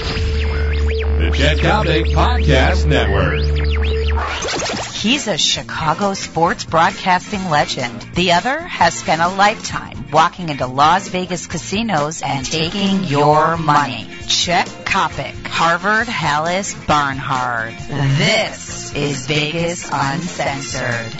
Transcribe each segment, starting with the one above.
The Chet Coppock Podcast Network. He's a Chicago sports broadcasting legend. The other has spent a lifetime walking into Las Vegas casinos and taking your money. Chet Coppock, Harvard Hollis Barnhart. This is Vegas Uncensored.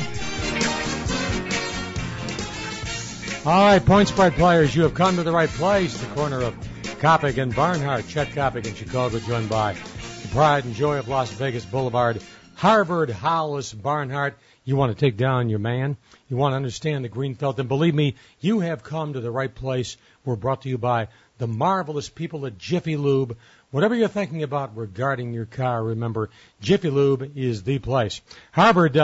All right, point spread players, you have come to the right place. The corner of Coppock and Barnhart, Chet Coppock in Chicago, joined by the pride and joy of Las Vegas Boulevard, Harvard Hollis Barnhart. You want to take down your man. You want to understand the green felt. And believe me, you have come to the right place. We're brought to you by the marvelous people at Jiffy Lube. Whatever you're thinking about regarding your car, remember, Jiffy Lube is the place. Harvard,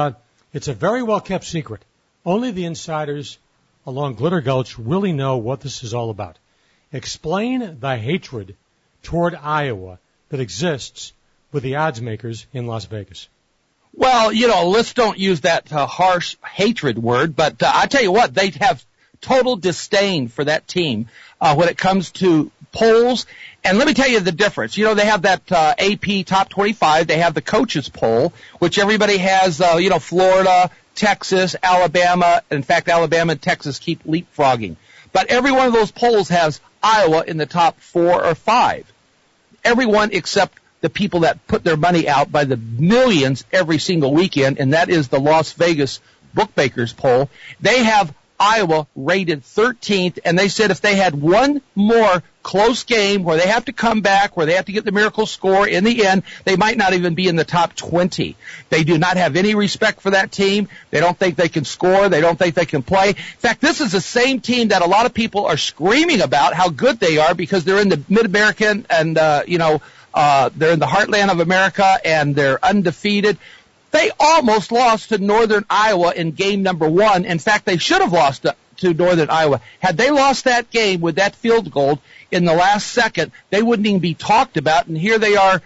it's a very well-kept secret. Only the insiders along Glitter Gulch really know what this is all about. Explain the hatred toward Iowa that exists with the odds makers in Las Vegas. Well, you know, let's don't use that harsh hatred word, but I tell you what, they have total disdain for that team when it comes to polls. And let me tell you the difference. You know, they have that AP Top 25. They have the coaches poll, which everybody has, you know, Florida, Texas, Alabama. In fact, Alabama and Texas keep leapfrogging. But every one of those polls has Iowa in the top 4 or 5. Everyone except the people that put their money out by the millions every single weekend, and that is the Las Vegas Bookmakers poll. They have Iowa rated 13th, and they said if they had one more close game where they have to come back, where they have to get the miracle score in the end, they might not even be in the top 20. They do not have any respect for that team. They don't think they can score. They don't think they can play. In fact, this is the same team that a lot of people are screaming about how good they are because they're in the Mid-American and, they're in the heartland of America and they're undefeated. They almost lost to Northern Iowa in game number 1. In fact, they should have lost to Northern Iowa. Had they lost that game with that field goal in the last second, they wouldn't even be talked about. And here they are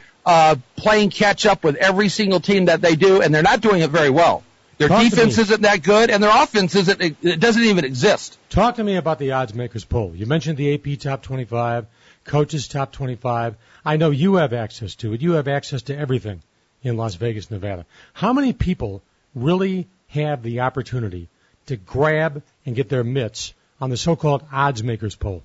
playing catch-up with every single team that they do, and they're not doing it very well. Their defense isn't that good, and their offense isn't. It doesn't even exist. Talk to me about the odds makers poll. You mentioned the AP Top 25, Coaches Top 25. I know you have access to it. You have access to everything in Las Vegas, Nevada. How many people really have the opportunity to grab and get their mitts on the so-called odds makers poll?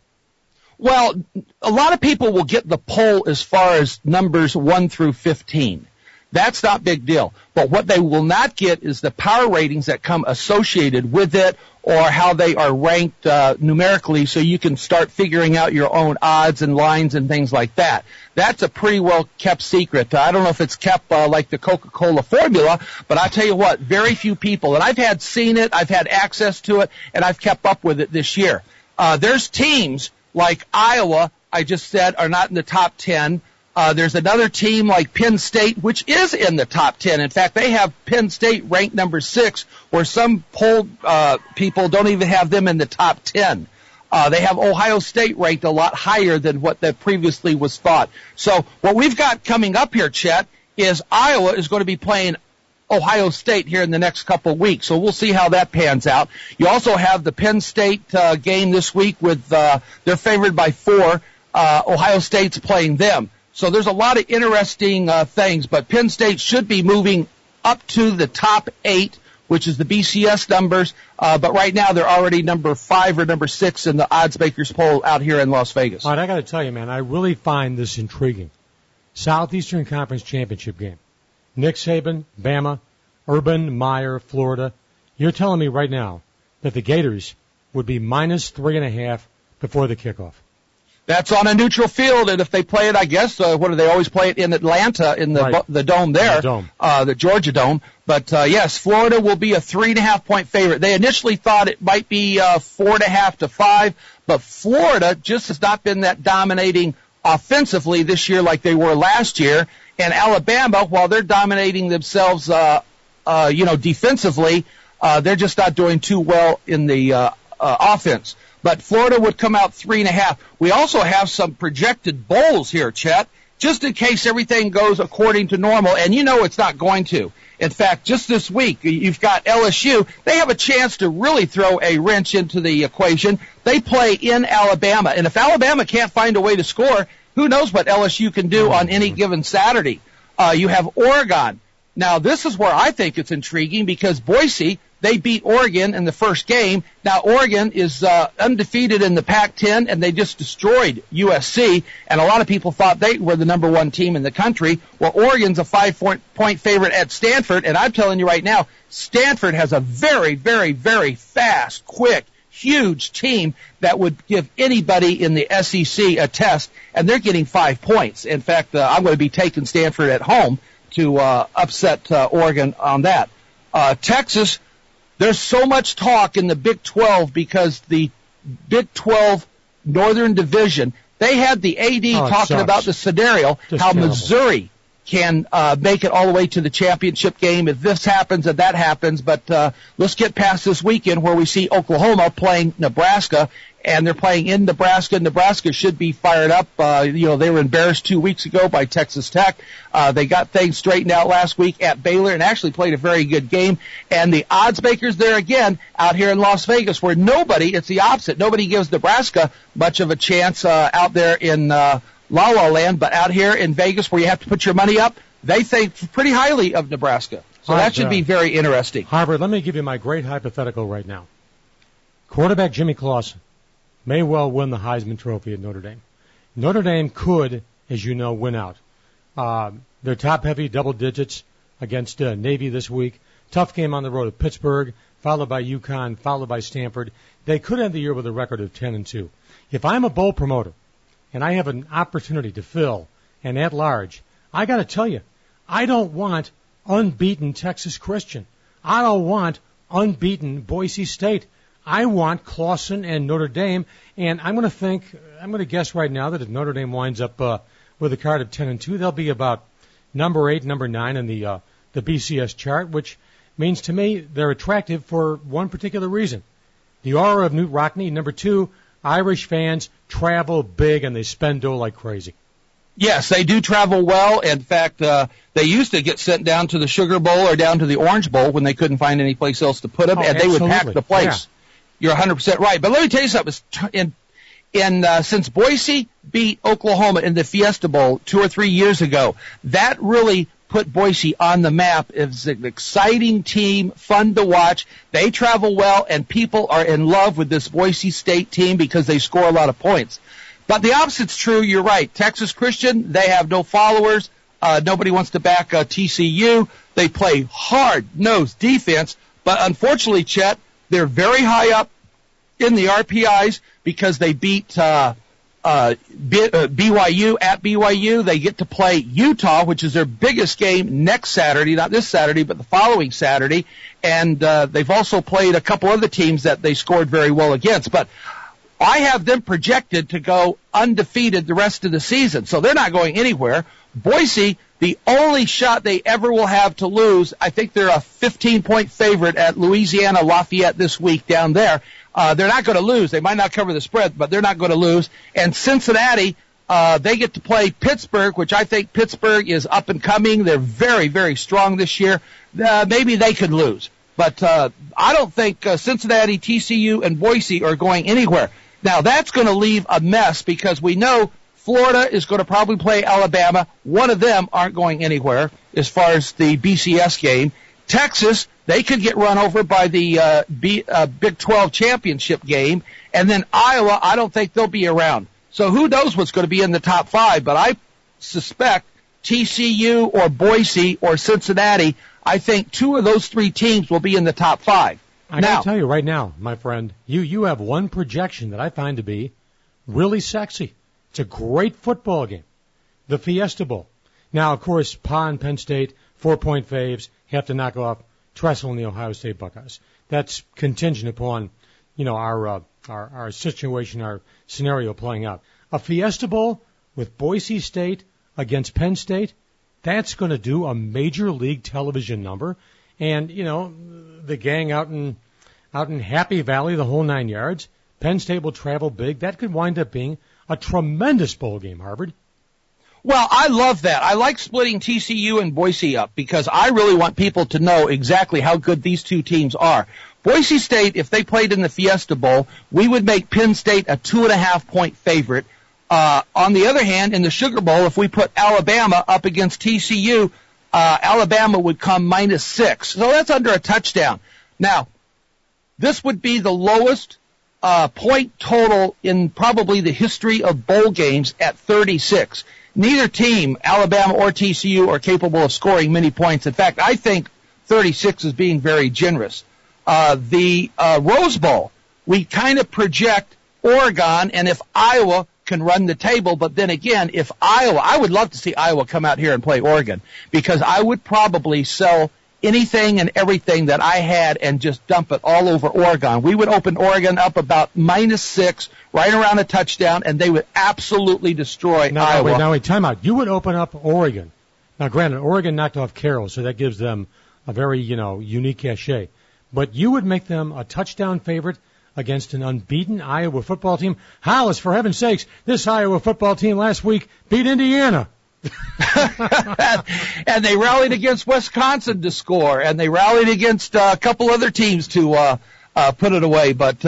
Well, a lot of people will get the poll as far as numbers 1 through 15. That's not a big deal. But what they will not get is the power ratings that come associated with it or how they are ranked numerically, so you can start figuring out your own odds and lines and things like that. That's a pretty well-kept secret. I don't know if it's kept like the Coca-Cola formula, but I tell you what, very few people. And I've had seen it, I've had access to it, and I've kept up with it this year. There's teams like Iowa, I just said, are not in the top 10. There's another team like Penn State, which is in the top 10. In fact, they have Penn State ranked number 6, where some poll people don't even have them in the top 10. They have Ohio State ranked a lot higher than what that previously was thought. So what we've got coming up here, Chet, is Iowa is going to be playing Ohio State here in the next couple of weeks. So we'll see how that pans out. You also have the Penn State game this week with they're favored by 4. Ohio State's playing them. So there's a lot of interesting things, but Penn State should be moving up to the top 8, which is the BCS numbers. But right now they're already number 5 or number 6 in the odds makers poll out here in Las Vegas. All right, I got to tell you, man, I really find this intriguing. Southeastern Conference Championship game. Nick Saban, Bama, Urban Meyer, Florida. You're telling me right now that the Gators would be minus 3.5 before the kickoff. That's on a neutral field, and if they play it, I guess, what do they always play it in Atlanta, in the right, the dome there, the Georgia Dome. But, yes, Florida will be a 3.5-point favorite. They initially thought it might be 4.5 to 5, but Florida just has not been that dominating offensively this year like they were last year. And Alabama, while they're dominating themselves, you know, defensively, they're just not doing too well in the offense. But Florida would come out 3.5. We also have some projected bowls here, Chet, just in case everything goes according to normal. And you know it's not going to. In fact, just this week, you've got LSU. They have a chance to really throw a wrench into the equation. They play in Alabama. And if Alabama can't find a way to score, Who knows what LSU can do on any given Saturday? You have Oregon. Now, this is where I think it's intriguing because Boise, they beat Oregon in the first game. Now, Oregon is undefeated in the Pac-10, and they just destroyed USC, and a lot of people thought they were the number one team in the country. Well, Oregon's a 5-point favorite at Stanford, and I'm telling you right now, Stanford has a very, very, very fast, quick, huge team that would give anybody in the SEC a test, and they're getting 5 points. In fact, I'm going to be taking Stanford at home to upset Oregon on that. Texas, there's so much talk in the Big 12 because the Big 12 Northern Division, they had the AD talking about the scenario, just how terrible. Missouri can make it all the way to the championship game if this happens and that happens. But let's get past this weekend where we see Oklahoma playing Nebraska, and they're playing in Nebraska. Nebraska should be fired up. They were embarrassed 2 weeks ago by Texas Tech. They got things straightened out last week at Baylor and actually played a very good game. And the odds makers there again out here in Las Vegas where it's the opposite. Nobody gives Nebraska much of a chance out there in La La Land, but out here in Vegas where you have to put your money up, they think pretty highly of Nebraska. So that should be very interesting. Harvard, let me give you my great hypothetical right now. Quarterback Jimmy Clausen may well win the Heisman Trophy at Notre Dame. Notre Dame could, as you know, win out. They're top-heavy, double digits against Navy this week. Tough game on the road at Pittsburgh, followed by UConn, followed by Stanford. They could end the year with a record of 10-2. If I'm a bowl promoter and I have an opportunity to fill and at large, I got to tell you, I don't want unbeaten Texas Christian. I don't want unbeaten Boise State. I want Clausen and Notre Dame, and I'm going to guess right now that if Notre Dame winds up with a card of 10-2, they'll be about number 8, number 9 in the BCS chart, which means to me they're attractive for one particular reason. The aura of Newt Rockne. Number 2, Irish fans travel big and they spend dough like crazy. Yes, they do travel well. In fact, they used to get sent down to the Sugar Bowl or down to the Orange Bowl when they couldn't find any place else to put them, and absolutely. They would pack the place. Yeah. You're 100% right. But let me tell you something. Since Boise beat Oklahoma in the Fiesta Bowl 2 or 3 years ago, that really put Boise on the map. It's an exciting team, fun to watch. They travel well, and people are in love with this Boise State team because they score a lot of points. But the opposite's true. You're right. Texas Christian, they have no followers. Nobody wants to back TCU. They play hard-nosed defense. But unfortunately, Chet, they're very high up in the RPIs because they beat BYU at BYU. They get to play Utah, which is their biggest game next Saturday, not this Saturday, but the following Saturday. And they've also played a couple other teams that they scored very well against. But I have them projected to go undefeated the rest of the season, so they're not going anywhere. Boise, the only shot they ever will have to lose, I think they're a 15-point favorite at Louisiana Lafayette this week down there. They're not going to lose. They might not cover the spread, but they're not going to lose. And Cincinnati, they get to play Pittsburgh, which I think Pittsburgh is up and coming. They're very, very strong this year. Maybe they could lose. But I don't think Cincinnati, TCU, and Boise are going anywhere. Now, that's going to leave a mess because we know Florida is going to probably play Alabama. One of them aren't going anywhere as far as the BCS game. Texas, they could get run over by the Big 12 championship game. And then Iowa, I don't think they'll be around. So who knows what's going to be in the top 5, but I suspect TCU or Boise or Cincinnati, I think 2 of those 3 teams will be in the top 5. I got to tell you right now, my friend, you have one projection that I find to be really sexy. It's a great football game, the Fiesta Bowl. Now, of course, Pa and Penn State, 4-point faves, have to knock off Trestle and the Ohio State Buckeyes. That's contingent upon, our situation, our scenario playing out. A Fiesta Bowl with Boise State against Penn State, that's going to do a major league television number. And, the gang out in Happy Valley, the whole 9 yards, Penn State will travel big. That could wind up being a tremendous bowl game, Harvard. Well, I love that. I like splitting TCU and Boise up because I really want people to know exactly how good these 2 teams are. Boise State, if they played in the Fiesta Bowl, we would make Penn State a 2.5-point favorite. On the other hand, in the Sugar Bowl, if we put Alabama up against TCU, Alabama would come -6. So that's under a touchdown. Now, this would be the lowest point total in probably the history of bowl games at 36. Neither team, Alabama or TCU, are capable of scoring many points. In fact, I think 36 is being very generous. The Rose Bowl, we kind of project Oregon, and if Iowa can run the table, but then again, if Iowa, I would love to see Iowa come out here and play Oregon, because I would probably sell anything and everything that I had and just dump it all over Oregon. We would open Oregon up about -6, right around a touchdown, and they would absolutely destroy Iowa. Now wait, time out. You would open up Oregon. Now, granted, Oregon knocked off Carroll, so that gives them a very, unique cachet. But you would make them a touchdown favorite against an unbeaten Iowa football team. Hollis, for heaven's sakes, this Iowa football team last week beat Indiana. And they rallied against Wisconsin to score, and they rallied against a couple other teams to put it away. But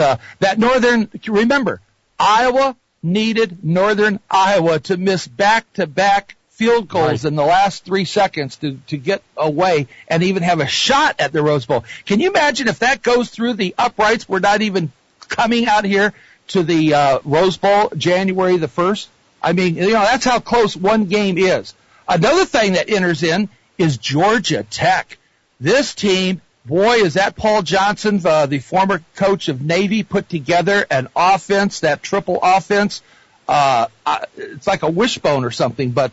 remember, Iowa needed Northern Iowa to miss back-to-back field goals in the last 3 seconds to get away and even have a shot at the Rose Bowl. Can you imagine if that goes through the uprights? We're not even coming out here to the Rose Bowl January the 1st. I mean, that's how close one game is. Another thing that enters in is Georgia Tech. This team, boy, is that Paul Johnson, the former coach of Navy, put together an offense, that triple offense. It's like a wishbone or something, but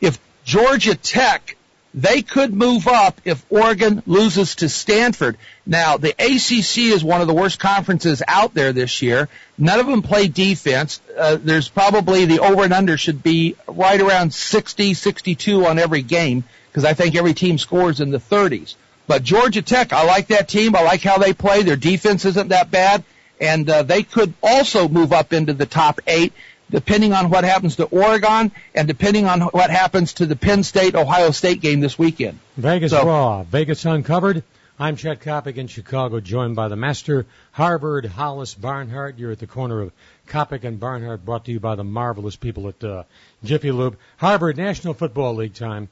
if Georgia Tech, they could move up if Oregon loses to Stanford. Now, the ACC is one of the worst conferences out there this year. None of them play defense. There's probably the over and under should be right around 60, 62 on every game, because I think every team scores in the 30s. But Georgia Tech, I like that team. I like how they play. Their defense isn't that bad, and they could also move up into the top 8. Depending on what happens to Oregon and depending on what happens to the Penn State-Ohio State game this weekend. Vegas Raw, Vegas Uncovered. I'm Chet Coppock in Chicago, joined by the master, Harvard Hollis Barnhart. You're at the corner of Coppock and Barnhart, brought to you by the marvelous people at Jiffy Lube. Harvard, National Football League time.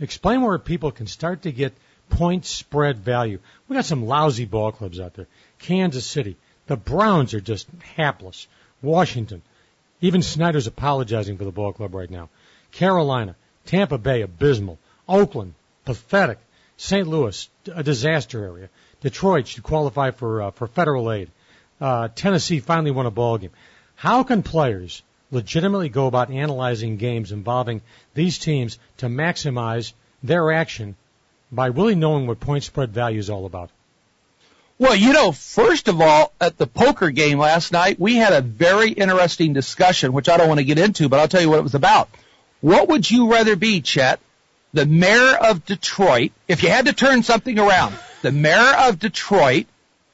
Explain where people can start to get point spread value. We got some lousy ball clubs out there. Kansas City. The Browns are just hapless. Washington. Even Snyder's apologizing for the ball club right now. Carolina, Tampa Bay, abysmal. Oakland, pathetic. St. Louis, a disaster area. Detroit should qualify for federal aid. Tennessee finally won a ball game. How can players legitimately go about analyzing games involving these teams to maximize their action by really knowing what point spread value is all about? Well, first of all, at the poker game last night, we had a very interesting discussion, which I don't want to get into, but I'll tell you what it was about. What would you rather be, Chet, the mayor of Detroit, if you had to turn something around, the mayor of Detroit,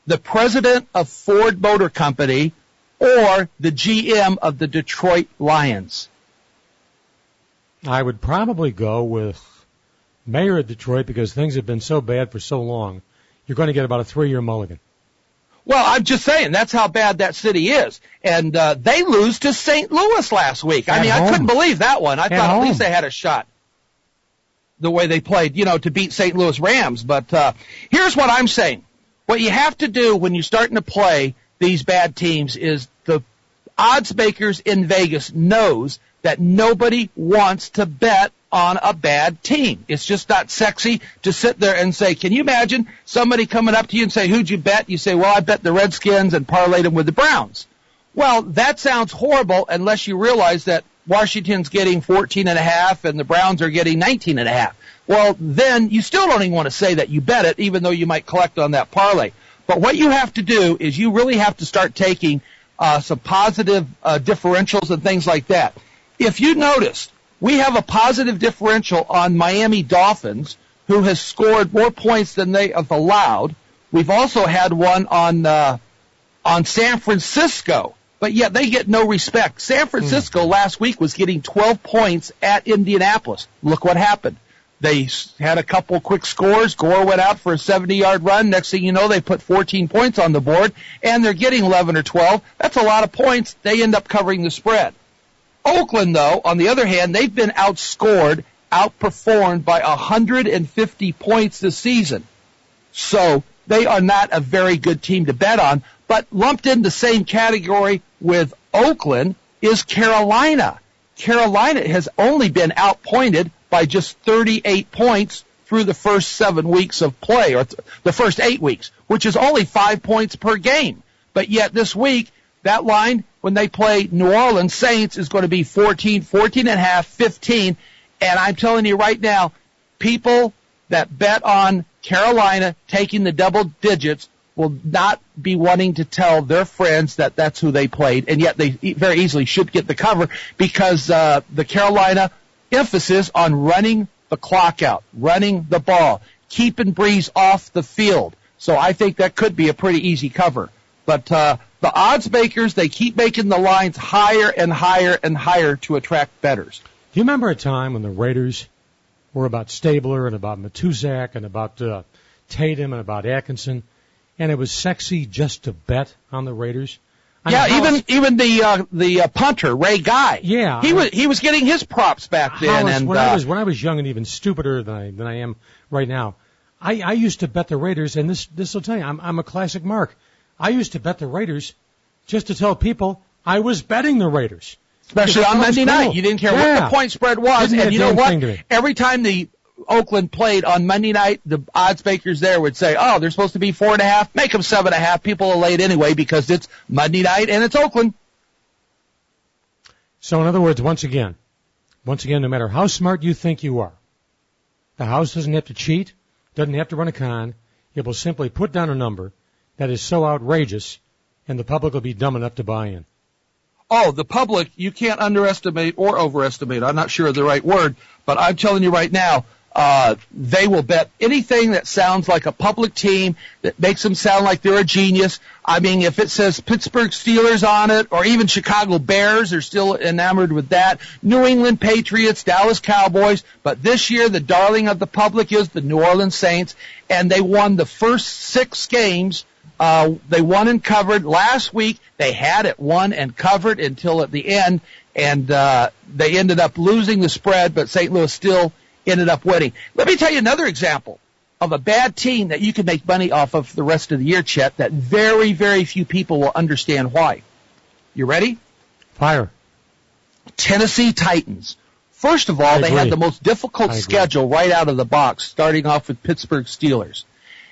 the president of Ford Motor Company, or the GM of the Detroit Lions? I would probably go with mayor of Detroit, because things have been so bad for so long. You're going to get about a 3-year mulligan. Well, I'm just saying, that's how bad that city is. And they lose to St. Louis last week. I couldn't believe that one. I thought at least they had a shot the way they played, to beat St. Louis Rams. But here's what I'm saying. What you have to do when you're starting to play these bad teams is the odds makers in Vegas knows that nobody wants to bet on a bad team. It's just not sexy to sit there and say, can you imagine somebody coming up to you and say, who'd you bet? You say, well, I bet the Redskins and parlayed them with the Browns. Well, that sounds horrible unless you realize that Washington's getting 14.5 and the Browns are getting 19.5. Well, then you still don't even want to say that you bet it, even though you might collect on that parlay. But what you have to do is you really have to start taking some positive differentials and things like that. If you noticed, we have a positive differential on Miami Dolphins, who has scored more points than they have allowed. We've also had one on San Francisco, but yet they get no respect. San Francisco last week was getting 12 points at Indianapolis. Look what happened. They had a couple quick scores. Gore went out for a 70-yard run. Next thing you know, they put 14 points on the board, and they're getting 11 or 12. That's a lot of points. They end up covering the spread. Oakland, though, on the other hand, they've been outscored, outperformed by 150 points this season. So they are not a very good team to bet on. But lumped in the same category with Oakland is Carolina. Carolina has only been outpointed by just 38 points through the first 7 weeks of play, or the first 8 weeks, which is only 5 points per game. But yet this week, that line, when they play New Orleans Saints, is going to be 14, 14 and a half, 15. And I'm telling you right now, people that bet on Carolina taking the double digits will not be wanting to tell their friends that that's who they played, and yet they very easily should get the cover because the Carolina emphasis on running the clock out, running the ball, keeping Breeze off the field. So I think that could be a pretty easy cover. But the odds makers, they keep making the lines higher and higher and higher to attract bettors. Do you remember a time when the Raiders were about Stabler and about Matuzak and about Tatum and about Atkinson? And it was sexy just to bet on the Raiders. Even the punter Ray Guy. Yeah, he was getting his props back then. Hollis, and when I was young and even stupider than I am right now, I used to bet the Raiders. And this will tell you, I'm a classic mark. I used to bet the Raiders just to tell people I was betting the Raiders, especially on Monday night. You didn't care what the point spread was, and you know what? Every time the Oakland played on Monday night, the odds makers there would say, oh, they're supposed to be 4.5, make them 7.5. People are late anyway because it's Monday night and it's Oakland. So in other words, once again, no matter how smart you think you are, the house doesn't have to cheat, doesn't have to run a con. It will simply put down a number that is so outrageous and the public will be dumb enough to buy in. Oh, the public, you can't underestimate or overestimate. I'm not sure of the right word, but I'm telling you right now, they will bet anything that sounds like a public team, that makes them sound like they're a genius. I mean, if it says Pittsburgh Steelers on it, or even Chicago Bears, they're still enamored with that. New England Patriots, Dallas Cowboys. But this year, the darling of the public is the New Orleans Saints, and they won the first 6 games. They won and covered. Last week, they had it won and covered until at the end, and they ended up losing the spread, but St. Louis still ended up winning. Let me tell you another example of a bad team that you can make money off of for the rest of the year, Chet, that very, very few people will understand why. You ready? Fire. Tennessee Titans. First of all, they had the most difficult schedule right out of the box, starting off with Pittsburgh Steelers.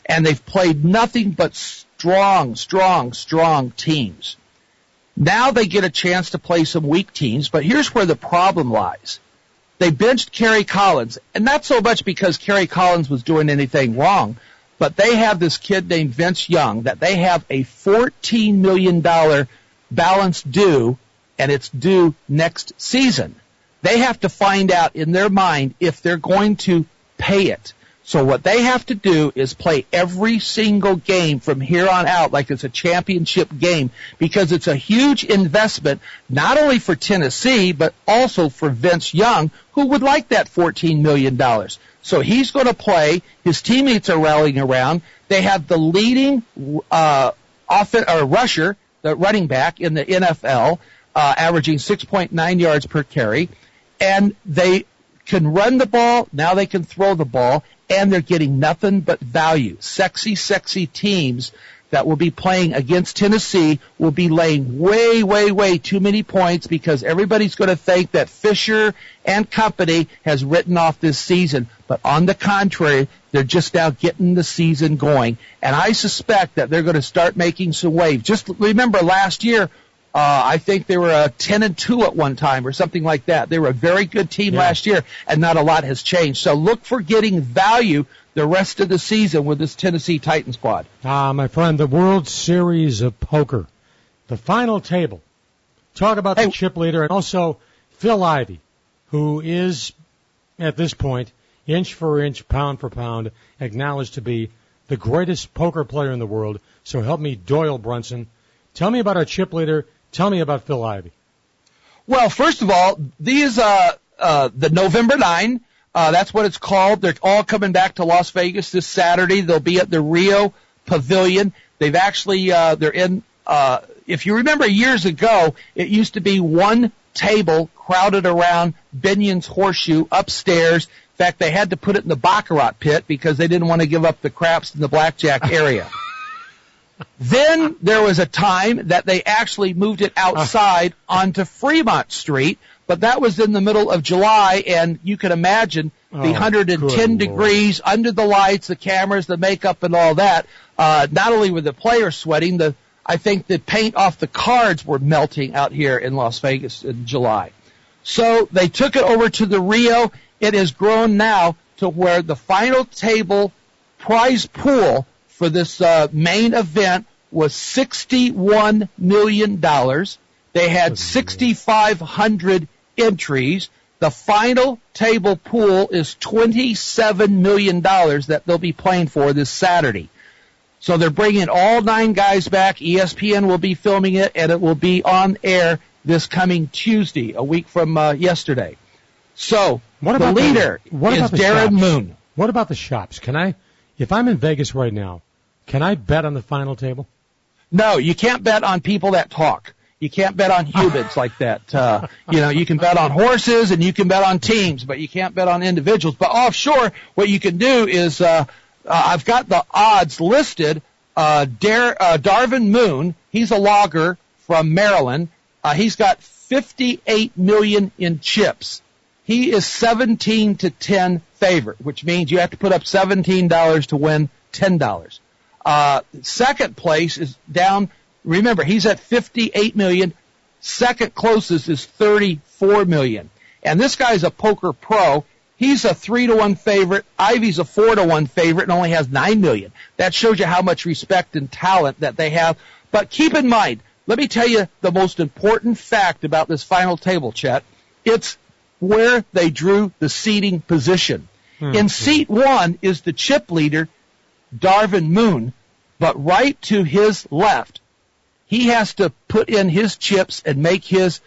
And they've played nothing but strong teams. Now they get a chance to play some weak teams, but here's where the problem lies. They benched Kerry Collins, and not so much because Kerry Collins was doing anything wrong, but they have this kid named Vince Young that they have a $14 million balance due, and it's due next season. They have to find out in their mind if they're going to pay it. So what they have to do is play every single game from here on out like it's a championship game, because it's a huge investment not only for Tennessee but also for Vince Young, who would like that $14 million. So he's going to play. His teammates are rallying around. They have the leading rusher, the running back in the NFL, averaging 6.9 yards per carry, and they can run the ball. Now they can throw the ball. And they're getting nothing but value. Sexy, sexy teams that will be playing against Tennessee will be laying way, way, way too many points, because everybody's going to think that Fisher and company has written off this season. But on the contrary, they're just now getting the season going. And I suspect that they're going to start making some waves. Just remember last year, I think they were 10-2 at one time or something like that. They were a very good team last year, and not a lot has changed. So look for getting value the rest of the season with this Tennessee Titans squad. My friend, the World Series of Poker, the final table. Talk about the chip leader, and also Phil Ivey, who is, at this point, inch for inch, pound for pound, acknowledged to be the greatest poker player in the world. So help me, Doyle Brunson. Tell me about our chip leader. Tell me about Phil Ivey. Well, first of all, these the November 9, that's what it's called. They're all coming back to Las Vegas this Saturday. They'll be at the Rio Pavilion. They've actually, they're in, if you remember years ago, it used to be one table crowded around Binion's Horseshoe upstairs. In fact, they had to put it in the baccarat pit because they didn't want to give up the craps in the blackjack area. Then there was a time that they actually moved it outside onto Fremont Street, but that was in the middle of July, and you can imagine the 110 degrees under the lights, the cameras, the makeup, and all that. Not only were the players sweating, I think the paint off the cards were melting out here in Las Vegas in July. So they took it over to the Rio. It has grown now to where the final table prize pool for this main event was $61 million. They had 6,500 entries. The final table pool is $27 million that they'll be playing for this Saturday. So they're bringing all nine guys back. ESPN will be filming it, and it will be on air this coming Tuesday, a week from yesterday. So the leader is Darren Moon. What about the shops? Can I, if I'm in Vegas right now, can I bet on the final table? No, you can't bet on people that talk. You can't bet on humans like that. You can bet on horses and you can bet on teams, but you can't bet on individuals. But offshore, what you can do is I've got the odds listed. Darvin Moon, he's a logger from Maryland. He's got 58 million in chips. He is 17 to 10 favorite, which means you have to put up $17 to win $10. Second place is down. Remember, he's at 58 million. Second closest is 34 million. And this guy's a poker pro. He's a 3-to-1 favorite. Ivy's a 4-to-1 favorite and only has 9 million. That shows you how much respect and talent that they have. But keep in mind, let me tell you the most important fact about this final table, Chet. It's where they drew the seating position. In seat one is the chip leader, Darvin Moon, but right to his left, he has to put in his chips and make his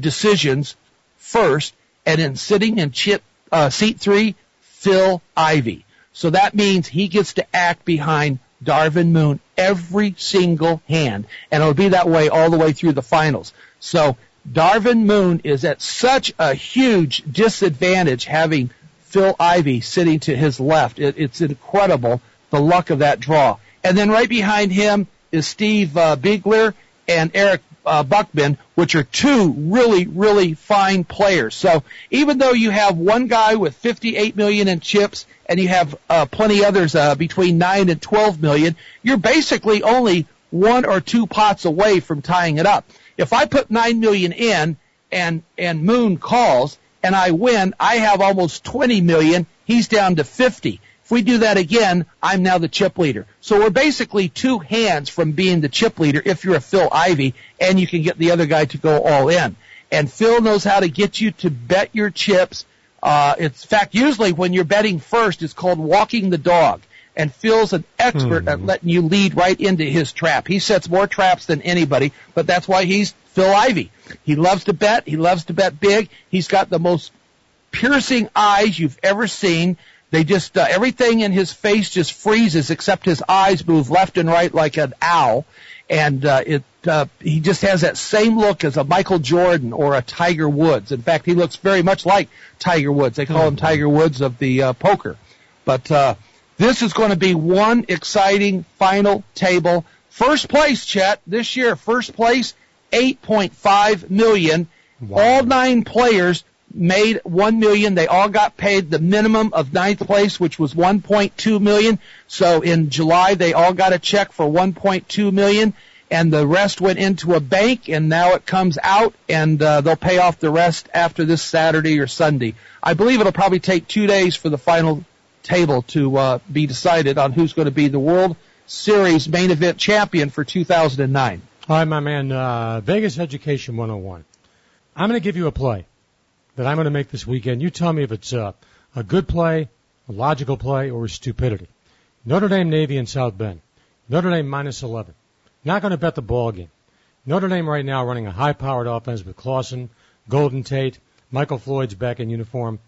decisions first, and in sitting in seat three, Phil Ivey. So that means he gets to act behind Darvin Moon every single hand. And it'll be that way all the way through the finals. So Darvin Moon is at such a huge disadvantage having Phil Ivey sitting to his left. It's incredible, the luck of that draw. And then right behind him is Steve Bigler and Eric Buckman, which are two really, really fine players. So even though you have one guy with 58 million in chips and you have plenty others between 9 and 12 million, you're basically only one or two pots away from tying it up. If I put 9 million in and Moon calls and I win, I have almost 20 million. He's down to 50. If we do that again, I'm now the chip leader. So we're basically two hands from being the chip leader if you're a Phil Ivey, and you can get the other guy to go all in. And Phil knows how to get you to bet your chips. In fact, usually when you're betting first, it's called walking the dog. And Phil's an expert at letting you lead right into his trap. He sets more traps than anybody, but that's why he's Phil Ivey. He loves to bet. He loves to bet big. He's got the most piercing eyes you've ever seen. They just, everything in his face just freezes except his eyes move left and right like an owl. And he just has that same look as a Michael Jordan or a Tiger Woods. In fact, he looks very much like Tiger Woods. They call him Tiger Woods of the poker. But this is going to be one exciting final table. First place, Chet, this year, first place, $8.5 million. Wow. All nine players made $1 million. They all got paid the minimum of ninth place, which was $1.2 million. So in July they all got a check for $1.2 million, and the rest went into a bank, and now it comes out, and they'll pay off the rest after this Saturday or Sunday. I believe it'll probably take 2 days for the final table to be decided on who's going to be the World Series main event champion for 2009. All right, my man, Vegas Education 101. I'm going to give you a play that I'm going to make this weekend. You tell me if it's a good play, a logical play, or a stupidity. Notre Dame, Navy, in South Bend. Notre Dame minus 11. Not going to bet the ball game. Notre Dame right now running a high-powered offense with Clausen, Golden Tate, Michael Floyd's back in uniform.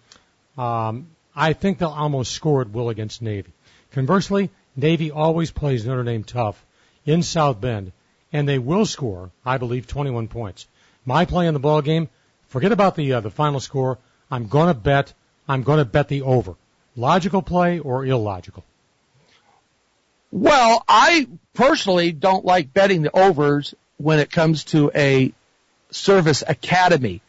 I think they'll almost score at will against Navy. Conversely, Navy always plays Notre Dame tough in South Bend, and they will score, I believe, 21 points. my play in the ball game, forget about the final score. I'm going to bet the over. Logical play or illogical? Well, I personally don't like betting the overs when it comes to a service academy.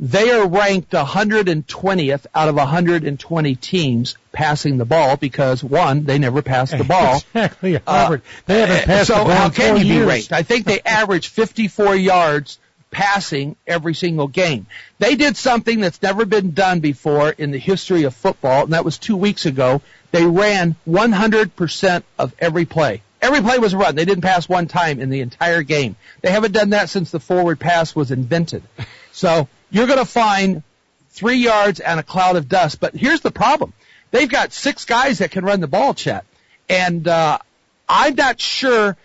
They are ranked 120th out of 120 teams passing the ball because, one, they never pass the ball. Exactly, Harvard. They haven't passed the ball in 4 years. So how can you be ranked? I think they average 54 yards passing every single game. They did something that's never been done before in the history of football, and that was 2 weeks ago. They ran 100% of every play. Every play was a run. They didn't pass one time in the entire game. They haven't done that since the forward pass was invented. So you're going to find 3 yards and a cloud of dust. But here's the problem. They've got six guys that can run the ball, Chet. And I'm not sure,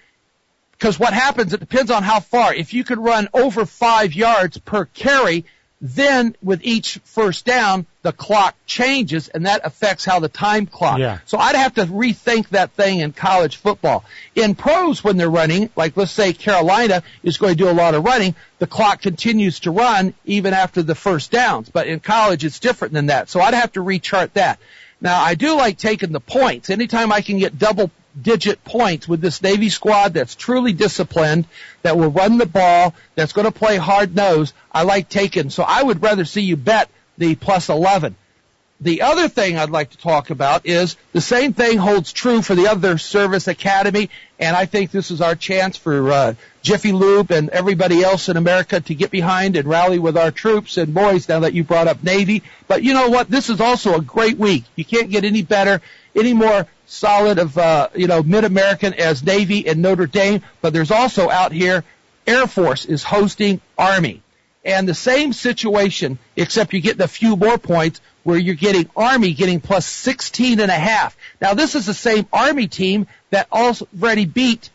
because what happens, it depends on how far. If you can run over 5 yards per carry, then with each first down, the clock changes, and that affects how the time clock. Yeah. So I'd have to rethink that thing in college football. In pros, when they're running, like let's say Carolina is going to do a lot of running, the clock continues to run even after the first downs. But in college, it's different than that. So I'd have to rechart that. Now, I do like taking the points. Anytime I can get double-digit points with this Navy squad that's truly disciplined, that will run the ball, that's going to play hard-nosed, I like taking. So I would rather see you bet the plus 11. The other thing I'd like to talk about is the same thing holds true for the other service academy, and I think this is our chance for Jiffy Lube and everybody else in America to get behind and rally with our troops and boys now that you brought up Navy. But you know what? This is also a great week. You can't get any better, any more solid of Mid-American as Navy and Notre Dame. But there's also out here Air Force is hosting Army. And the same situation, except you're getting a few more points where you're getting Army getting plus 16.5. Now, this is the same Army team that already beat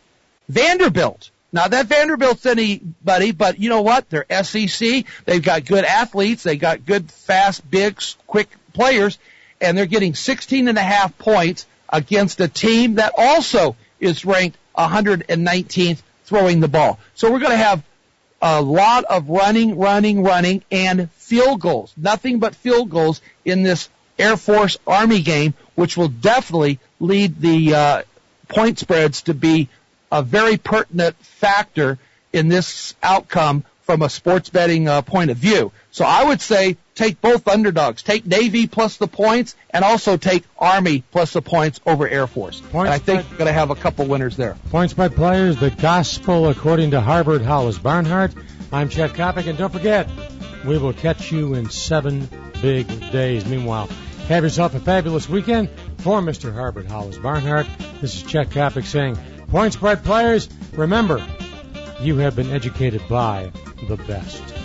Vanderbilt. Now, that Vanderbilt's anybody, but you know what? They're SEC. They've got good athletes. They got good, fast, big, quick players. And they're getting 16.5 points against a team that also is ranked 119th throwing the ball. So we're going to have a lot of running, and field goals. Nothing but field goals in this Air Force Army game, which will definitely lead the point spreads to be a very pertinent factor in this outcome from a sports betting point of view. So I would say take both underdogs. Take Navy plus the points, and also take Army plus the points over Air Force. And I think we're going to have a couple winners there. Points by players, the gospel according to Harvard Hollis Barnhart. I'm Chet Coppock, and don't forget, we will catch you in 7 big days. Meanwhile, have yourself a fabulous weekend. For Mr. Harvard Hollis Barnhart, this is Chet Coppock saying, points by players, remember, you have been educated by the best.